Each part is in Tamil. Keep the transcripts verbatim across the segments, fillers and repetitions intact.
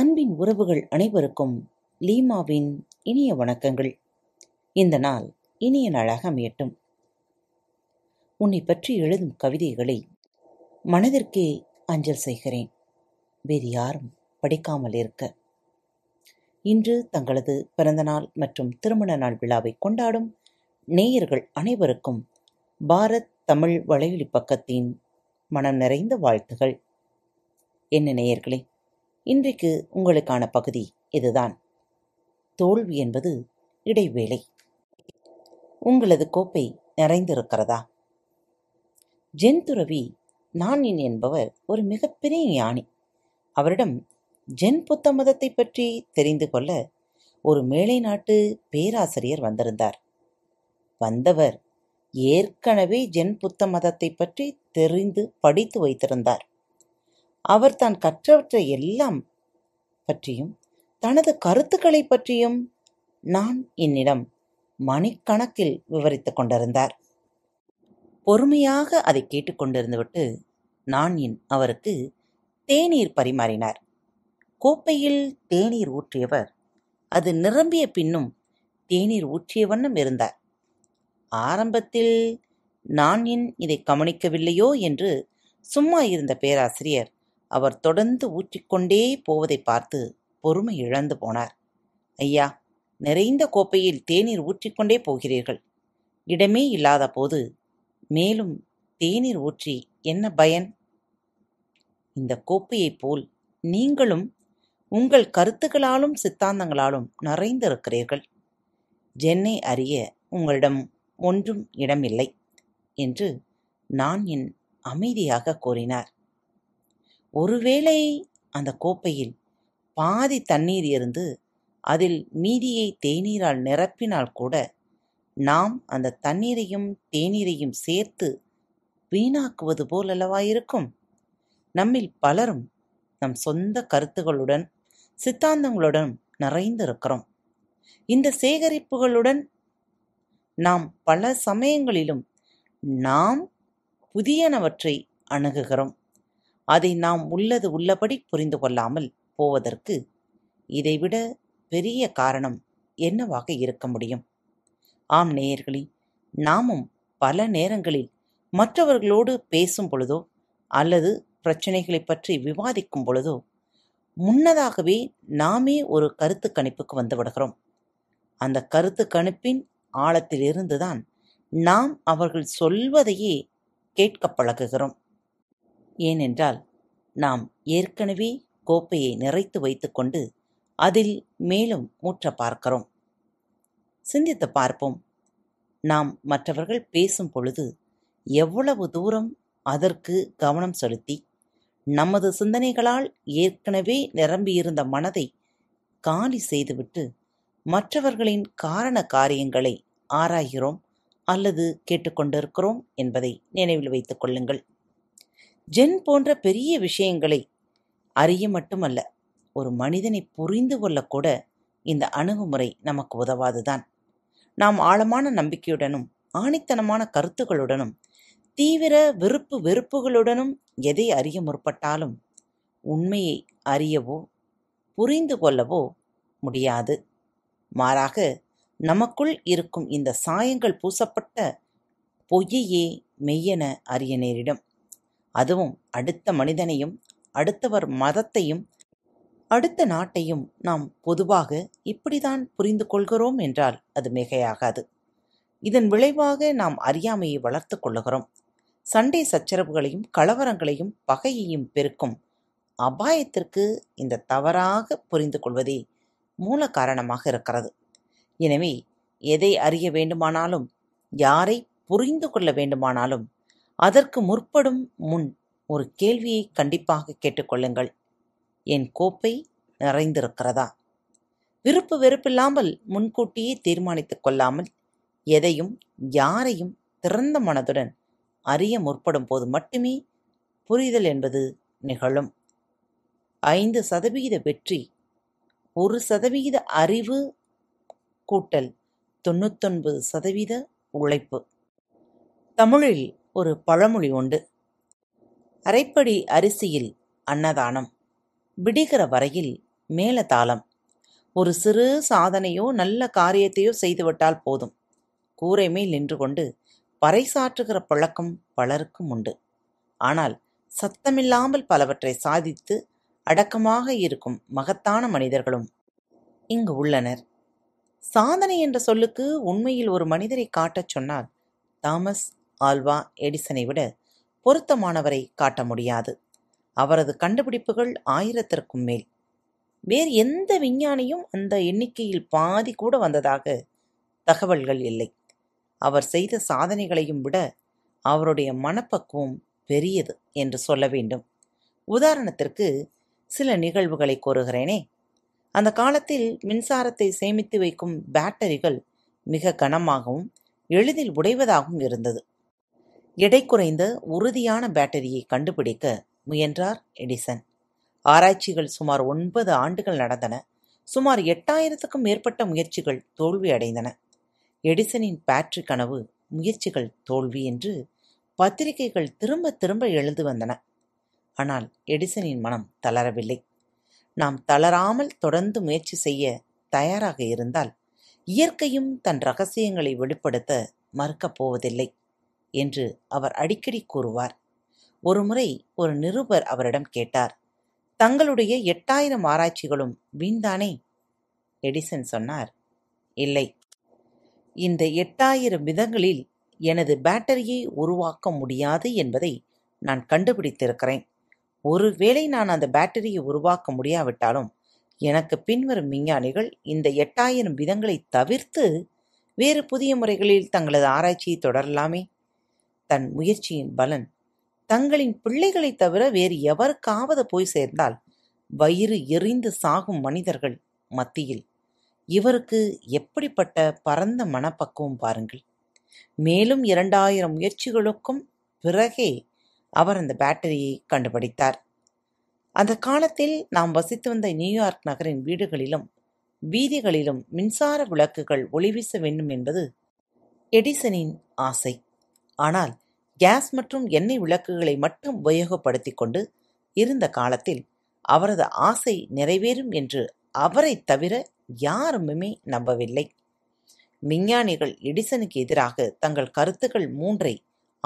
அன்பின் உறவுகள் அனைவருக்கும் லீமாவின் இனிய வணக்கங்கள். இந்த நாள் இனிய நாளாக அமையட்டும். உன்னை பற்றி எழுதும் கவிதைகளை மனதிற்கே அஞ்சல் செய்கிறேன், வேறு யாரும் படிக்காமல் இருக்க. இன்று தங்களது பிறந்தநாள் மற்றும் திருமண நாள் விழாவை கொண்டாடும் நேயர்கள் அனைவருக்கும் பாரத் தமிழ் வலையொலி பக்கத்தின் மனம் நிறைந்த வாழ்த்துகள். என்ன நேயர்களே, இன்றைக்கு உங்களுக்கான பகுதி இதுதான். தோல்வி என்பது இடைவேளை. உங்களது கோப்பை நிறைந்திருக்கிறதா? ஜென்துறவி நானின் என்பவர் ஒரு மிகப்பெரிய ஞானி. அவரிடம் ஜென் புத்த மதத்தை பற்றி தெரிந்து கொள்ள ஒரு மேலை நாட்டு பேராசிரியர் வந்திருந்தார். வந்தவர் ஏற்கனவே ஜென் புத்த மதத்தை பற்றி தெரிந்து படித்து வைத்திருந்தார். அவர் தான் கற்றவற்றை எல்லாம் பற்றியும் தனது கருத்துக்களை பற்றியும் நான் என்னிடம் மணிக்கணக்கில் விவரித்து கொண்டிருந்தார். பொறுமையாக அதை கேட்டுக்கொண்டிருந்துவிட்டு நான் என் அவருக்கு தேநீர் பரிமாறினார். கோப்பையில் தேநீர் ஊற்றியவர் அது நிரம்பிய பின்னும் தேநீர் ஊற்றிய வண்ணம் இருந்தார். ஆரம்பத்தில் நான் என் இதை கவனிக்கவில்லையோ என்று சும்மா இருந்த பேராசிரியர் அவர் தொடர்ந்து ஊற்றிக்கொண்டே போவதை பார்த்து பொறுமை இழந்து போனார். ஐயா, நிறைந்த கோப்பையில் தேநீர் ஊற்றிக்கொண்டே போகிறீர்கள், இடமே இல்லாத போது மேலும் தேநீர் ஊற்றி என்ன பயன்? இந்த கோப்பையைப் போல் நீங்களும் உங்கள் கருத்துக்களாலும் சித்தாந்தங்களாலும் நிறைந்திருக்கிறீர்கள். ஜென்னை அறிய உங்களிடம் ஒன்றும் இடமில்லை என்று நான் என் அமைதியாக கூறினார். ஒருவேளை அந்த கோப்பையில் பாதி தண்ணீர் இருந்து அதில் மீதியை தேநீரால் நிரப்பினால் கூட நாம் அந்த தண்ணீரையும் தேநீரையும் சேர்த்து வீணாக்குவது போல் அல்லவா இருக்கும்? நம்மில் பலரும் நம் சொந்த கருத்துகளுடன் சித்தாந்தங்களுடன் நிறைந்திருக்கிறோம். இந்த சேகரிப்புகளுடன் நாம் பல சமயங்களிலும் நாம் புதியனவற்றை அணுகுகிறோம். அதை நாம் உள்ளது உள்ளபடி புரிந்து கொள்ளாமல் போவதற்கு இதைவிட பெரிய காரணம் என்னவாக இருக்க முடியும்? ஆம் நேயர்களே, நாமும் பல நேரங்களில் மற்றவர்களோடு பேசும் பொழுதோ அல்லது பிரச்சனைகளை பற்றி விவாதிக்கும் பொழுதோ முன்னதாகவே நாமே ஒரு கருத்து கணிப்புக்கு வந்து விடுகிறோம். அந்த கருத்து கணிப்பின் ஆழத்திலிருந்துதான் நாம் அவர்கள் சொல்வதையே கேட்க பழகுகிறோம். ஏனென்றால் நாம் ஏற்கனவே கோப்பையை நிறைத்து வைத்துக்கொண்டு அதில் மேலும் ஊற்ற பார்க்கிறோம். சிந்தித்து பார்ப்போம், நாம் மற்றவர்கள் பேசும் பொழுது எவ்வளவு தூரம் அதற்கு கவனம் செலுத்தி நமது சிந்தனைகளால் ஏற்கனவே நிரம்பியிருந்த மனதை காலி செய்துவிட்டு மற்றவர்களின் காரண காரியங்களை ஆராய்கிறோம் அல்லது கேட்டுக்கொண்டிருக்கிறோம் என்பதை நினைவில் வைத்துக் கொள்ளுங்கள். ஜென் போன்ற பெரிய விஷயங்களை அறிய மட்டுமல்ல, ஒரு மனிதனை புரிந்து கொள்ளக்கூட இந்த அணுகுமுறை நமக்கு உதவாதுதான். நாம் ஆழமான நம்பிக்கையுடனும் ஆணித்தனமான கருத்துக்களுடனும் தீவிர விருப்பு வெறுப்புகளுடனும் எதை அறிய முற்பட்டாலும் உண்மையை அறியவோ புரிந்து கொள்ளவோ முடியாது. மாறாக நமக்குள் இருக்கும் இந்த சாயங்கள் பூசப்பட்ட பொய்யே மெய்யென அறிய நேரிடும். அதுவும் அடுத்த மனிதனையும் அடுத்தவர் மதத்தையும் அடுத்த நாட்டையும் நாம் பொதுவாக இப்படிதான் புரிந்து கொள்கிறோம் என்றால் அது மிகையாகாது. இதன் விளைவாக நாம் அறியாமையை வளர்த்து கொள்ளுகிறோம். சண்டை சச்சரவுகளையும் கலவரங்களையும் பகையையும் பெருக்கும் அபாயத்திற்கு இந்த தவறாக புரிந்து கொள்வதே மூல காரணமாக இருக்கிறது. எனவே எதை அறிய வேண்டுமானாலும் யாரை புரிந்து கொள்ள வேண்டுமானாலும் அதற்கு முற்படும் முன் ஒரு கேள்வியை கண்டிப்பாக கேட்டுக்கொள்ளுங்கள். என் கோப்பை நிறைந்திருக்கிறதா? விருப்பு வெறுப்பில்லாமல் முன்கூட்டியே தீர்மானித்து கொள்ளாமல் எதையும் யாரையும் திறந்த மனதுடன் அறிய முற்படும் போது மட்டுமே புரிதல் என்பது நிகழும். ஐந்து சதவிகித வெற்றி ஒரு சதவிகித அறிவு கூட்டல் தொண்ணூத்தொன்பது சதவீத உழைப்பு. தமிழில் ஒரு பழமொழி உண்டு, அரைப்படி அரிசியில் அன்னதானம், விடுகிற வரையில் மேலதாளம். ஒரு சிறு சாதனையோ நல்ல காரியத்தையோ செய்துவிட்டால் போதும், கூரை மேல் நின்று கொண்டு பறைசாற்றுகிற பழக்கம் பலருக்கும் உண்டு. ஆனால் சத்தமில்லாமல் பலவற்றை சாதித்து அடக்கமாக இருக்கும் மகத்தான மனிதர்களும் இங்கு உள்ளனர். சாதனை என்ற சொல்லுக்கு உண்மையில் ஒரு மனிதரை காட்டச் சொன்னால் தாமஸ் ஆல்வா எடிசனை விட பொருத்தமானவரை காட்ட முடியாது. அவரது கண்டுபிடிப்புகள் ஆயிரத்திற்கும் மேல். வேறு எந்த விஞ்ஞானியும் அந்த எண்ணிக்கையில் பாதி கூட வந்ததாக தகவல்கள் இல்லை. அவர் செய்த சாதனைகளையும் விட அவருடைய மனப்பக்குவம் பெரியது என்று சொல்ல வேண்டும். உதாரணத்திற்கு சில நிகழ்வுகளை கூறுகிறேனே. அந்த காலத்தில் மின்சாரத்தை சேமித்து வைக்கும் பேட்டரிகள் மிக கனமாகவும் எளிதில் உடைவதாகவும் இருந்தது. எடை குறைந்த உறுதியான பேட்டரியை கண்டுபிடிக்க முயன்றார் எடிசன். ஆராய்ச்சிகள் சுமார் ஒன்பது ஆண்டுகள் நடந்தன. சுமார் எட்டாயிரத்துக்கும் மேற்பட்ட முயற்சிகள் தோல்வி அடைந்தன. எடிசனின் பேட்டரி கனவு முயற்சிகள் தோல்வி என்று பத்திரிகைகள் திரும்ப திரும்ப எழுந்து வந்தன. ஆனால் எடிசனின் மனம் தளரவில்லை. நாம் தளராமல் தொடர்ந்து முயற்சி செய்ய தயாராக இருந்தால் இயற்கையும் தன் ரகசியங்களை வெளிப்படுத்த மறுக்கப் போவதில்லை என்று அவர் அடிக்கடி கூறுவார். ஒருமுறை ஒரு நிருபர் அவரிடம் கேட்டார், தங்களுடைய எட்டாயிரம் ஆராய்ச்சிகளும் வீண்தானே? எடிசன் சொன்னார், இல்லை, இந்த எட்டாயிரம் விதங்களில் எனது பேட்டரியை உருவாக்க முடியாது என்பதை நான் கண்டுபிடித்திருக்கிறேன். ஒருவேளை நான் அந்த பேட்டரியை உருவாக்க முடியாவிட்டாலும் எனக்கு பின்வரும் விஞ்ஞானிகள் இந்த எட்டாயிரம் விதங்களை தவிர்த்து வேறு புதிய முறைகளில் தங்களது ஆராய்ச்சியை தொடரலாமே. தன் முயற்சியின் பலன் தங்களின் பிள்ளைகளை தவிர வேறு எவருக்காவது போய் சேர்ந்தால் வயிறு எரிந்து சாகும் மனிதர்கள் மத்தியில் இவருக்கு எப்படிப்பட்ட பரந்த மனப்பக்குவம் பாருங்கள். மேலும் இரண்டாயிரம் முயற்சிகளுக்கும் பிறகே அவர் அந்த பேட்டரியை கண்டுபிடித்தார். அந்த காலத்தில் நாம் வசித்து வந்த நியூயார்க் நகரின் வீடுகளிலும் வீதிகளிலும் மின்சார விளக்குகள் ஒளி வீச வேண்டும் என்பது எடிசனின் ஆசை. ஆனால் கேஸ் மற்றும் எண்ணெய் விளக்குகளை மட்டும் உபயோகப்படுத்தி கொண்டு இருந்த காலத்தில் அவரது ஆசை நிறைவேறும் என்று அவரை தவிர யாருமே நம்பவில்லை. விஞ்ஞானிகள் எடிசனுக்கு எதிராக தங்கள் கருத்துக்கள் மூன்றை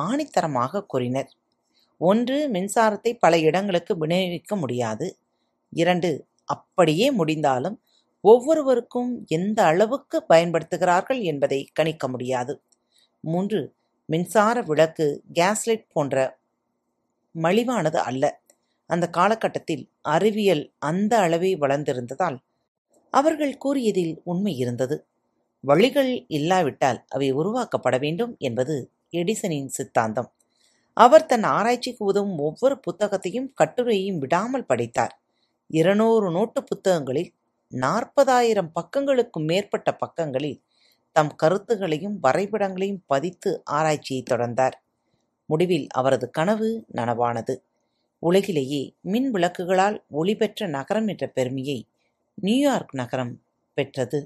ஆணித்தரமாக கூறினர். ஒன்று, மின்சாரத்தை பல இடங்களுக்கு விநியோகிக்க முடியாது. இரண்டு, அப்படியே முடிந்தாலும் ஒவ்வொருவருக்கும் எந்த அளவுக்கு பயன்படுத்துகிறார்கள் என்பதை கணிக்க முடியாது. மூன்று, மின்சார விளக்கு கேஸ்லைட் போன்ற மலிவானது அல்ல. அந்த காலகட்டத்தில் அறிவியல் அந்த அளவே வளர்ந்திருந்ததால் அவர்கள் கூறியதில் உண்மை இருந்தது. வழிகள் இல்லாவிட்டால் அவை உருவாக்கப்பட வேண்டும் என்பது எடிசனின் சித்தாந்தம். அவர் தன் ஆராய்ச்சிக்கு உதவும் ஒவ்வொரு புத்தகத்தையும் கட்டுரையையும் விடாமல் படித்தார். இருநூறு நோட்டு புத்தகங்களில் நாற்பதாயிரம் பக்கங்களுக்கும் மேற்பட்ட பக்கங்களில் தம் கருத்துகளையும் வரைபடங்களையும் பதித்து ஆராய்ச்சியை தொடர்ந்தார். முடிவில் அவரது கனவு நனவானது. உலகிலேயே மின் விளக்குகளால் ஒளி பெற்ற நகரம் என்ற பெருமையை நியூயார்க் நகரம் பெற்றது.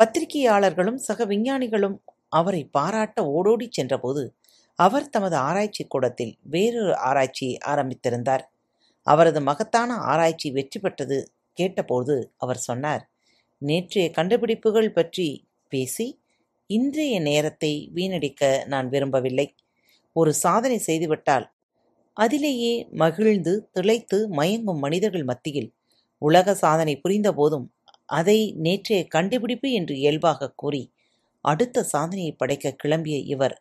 பத்திரிகையாளர்களும் சக விஞ்ஞானிகளும் அவரை பாராட்ட ஓடோடி சென்றபோது அவர் தமது ஆராய்ச்சி கூடத்தில் வேறொரு ஆராய்ச்சியை ஆரம்பித்திருந்தார். அவரது மகத்தான ஆராய்ச்சி வெற்றி பெற்றது கேட்டபோது அவர் சொன்னார், நேற்றைய கண்டுபிடிப்புகள் பற்றி பேசி இன்றைய நேரத்தை வீணடிக்க நான் விரும்பவில்லை. ஒரு சாதனை செய்துவிட்டால் அதிலேயே மகிழ்ந்து திளைத்து மயங்கும் மனிதர்கள் மத்தியில் உலக சாதனை புரிந்த போதும் அதை நேற்றைய கண்டுபிடிப்பு என்று இயல்பாக கூறி அடுத்த சாதனையை படைக்க கிளம்பிய இவர்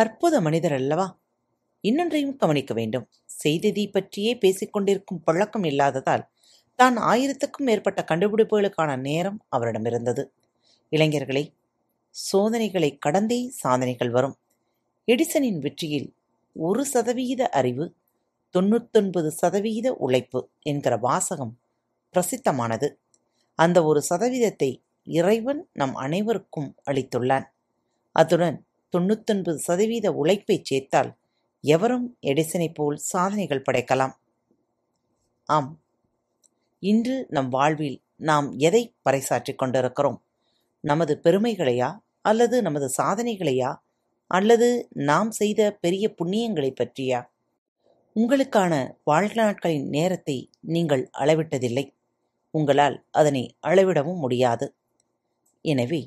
அற்புத மனிதர் அல்லவா? இன்னொன்றையும் கவனிக்க வேண்டும். செய்ததை பற்றியே பேசிக்கொண்டிருக்கும் பழக்கம் இல்லாததால் தான் ஆயிரத்துக்கும் மேற்பட்ட கண்டுபிடிப்புகளுக்கான நேரம் அவரிடம் இருந்தது. இளைஞர்களே, சோதனைகளை கடந்தே சாதனைகள் வரும். எடிசனின் வெற்றியில் ஒரு சதவீத அறிவு, தொண்ணூத்தொன்பது சதவீத உழைப்பு என்கிற வாசகம் பிரசித்தமானது. அந்த ஒரு சதவீதத்தை இறைவன் நம் அனைவருக்கும் அளித்துள்ளான். அத்துடன் தொண்ணூத்தொன்பது சதவீத உழைப்பை சேர்த்தால் எவரும் எடிசனை போல் சாதனைகள் படைக்கலாம். ஆம், இன்று நம் வாழ்வில் நாம் எதை பறைசாற்றிக் கொண்டிருக்கிறோம்? நமது பெருமைகளையா, அல்லது நமது சாதனைகளையா, அல்லது நாம் செய்த பெரிய புண்ணியங்களை பற்றியா? உங்களுக்கான வாழ்க்கை நாட்களின் நேரத்தை நீங்கள் அளவிட்டதில்லை. உங்களால் அதனை அளவிடவும் முடியாது. எனவே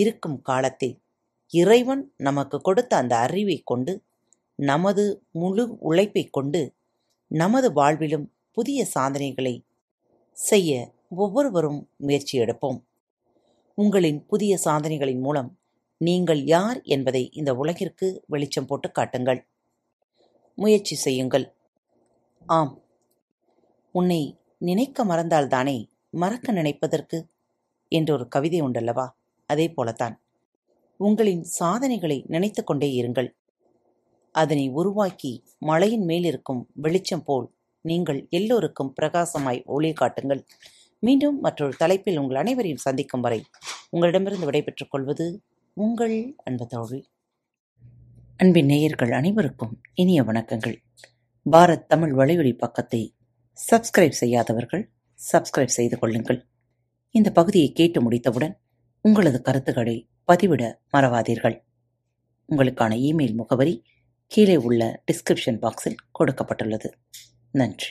இருக்கும் காலத்தில் இறைவன் நமக்கு கொடுத்த அந்த அறிவை கொண்டு, நமது முழு உழைப்பை கொண்டு, நமது வாழ்விலும் புதிய சாதனைகளை செய்ய ஒவ்வொருவரும் முயற்சி எடுப்போம். உங்களின் புதிய சாதனைகளின் மூலம் நீங்கள் யார் என்பதை இந்த உலகிற்கு வெளிச்சம் போட்டு காட்டுங்கள். முயற்சி செய்யுங்கள். ஆம், உன்னை நினைக்க மறந்தால்தானே மறக்க நினைப்பதற்கு என்றொரு கவிதை உண்டல்லவா? அதே போலத்தான் உங்களின் சாதனைகளை நினைத்து கொண்டே இருங்கள். அதனை உருவாக்கி மலையின் மேலிருக்கும் வெளிச்சம் போல் நீங்கள் எல்லோருக்கும் பிரகாசமாய் ஒளி காட்டுங்கள். மீண்டும் மற்றொரு தலைப்பில் உங்கள் அனைவரையும் சந்திக்கும் வரை உங்களிடமிருந்து விடைபெற்றுக் கொள்வது உங்கள் அன்பு தோழி. அன்பின் நேயர்கள் அனைவருக்கும் இனிய வணக்கங்கள். பாரத் தமிழ் வலையொலி பக்கத்தை சப்ஸ்கிரைப் செய்யாதவர்கள் சப்ஸ்கிரைப் செய்து கொள்ளுங்கள். இந்த பகுதியை கேட்டு முடித்தவுடன் உங்களது கருத்துக்களை பதிவிட மறவாதீர்கள். உங்களுக்கான இமெயில் முகவரி கீழே உள்ள டிஸ்கிரிப்ஷன் பாக்ஸில் கொடுக்கப்பட்டுள்ளது. நன்றி.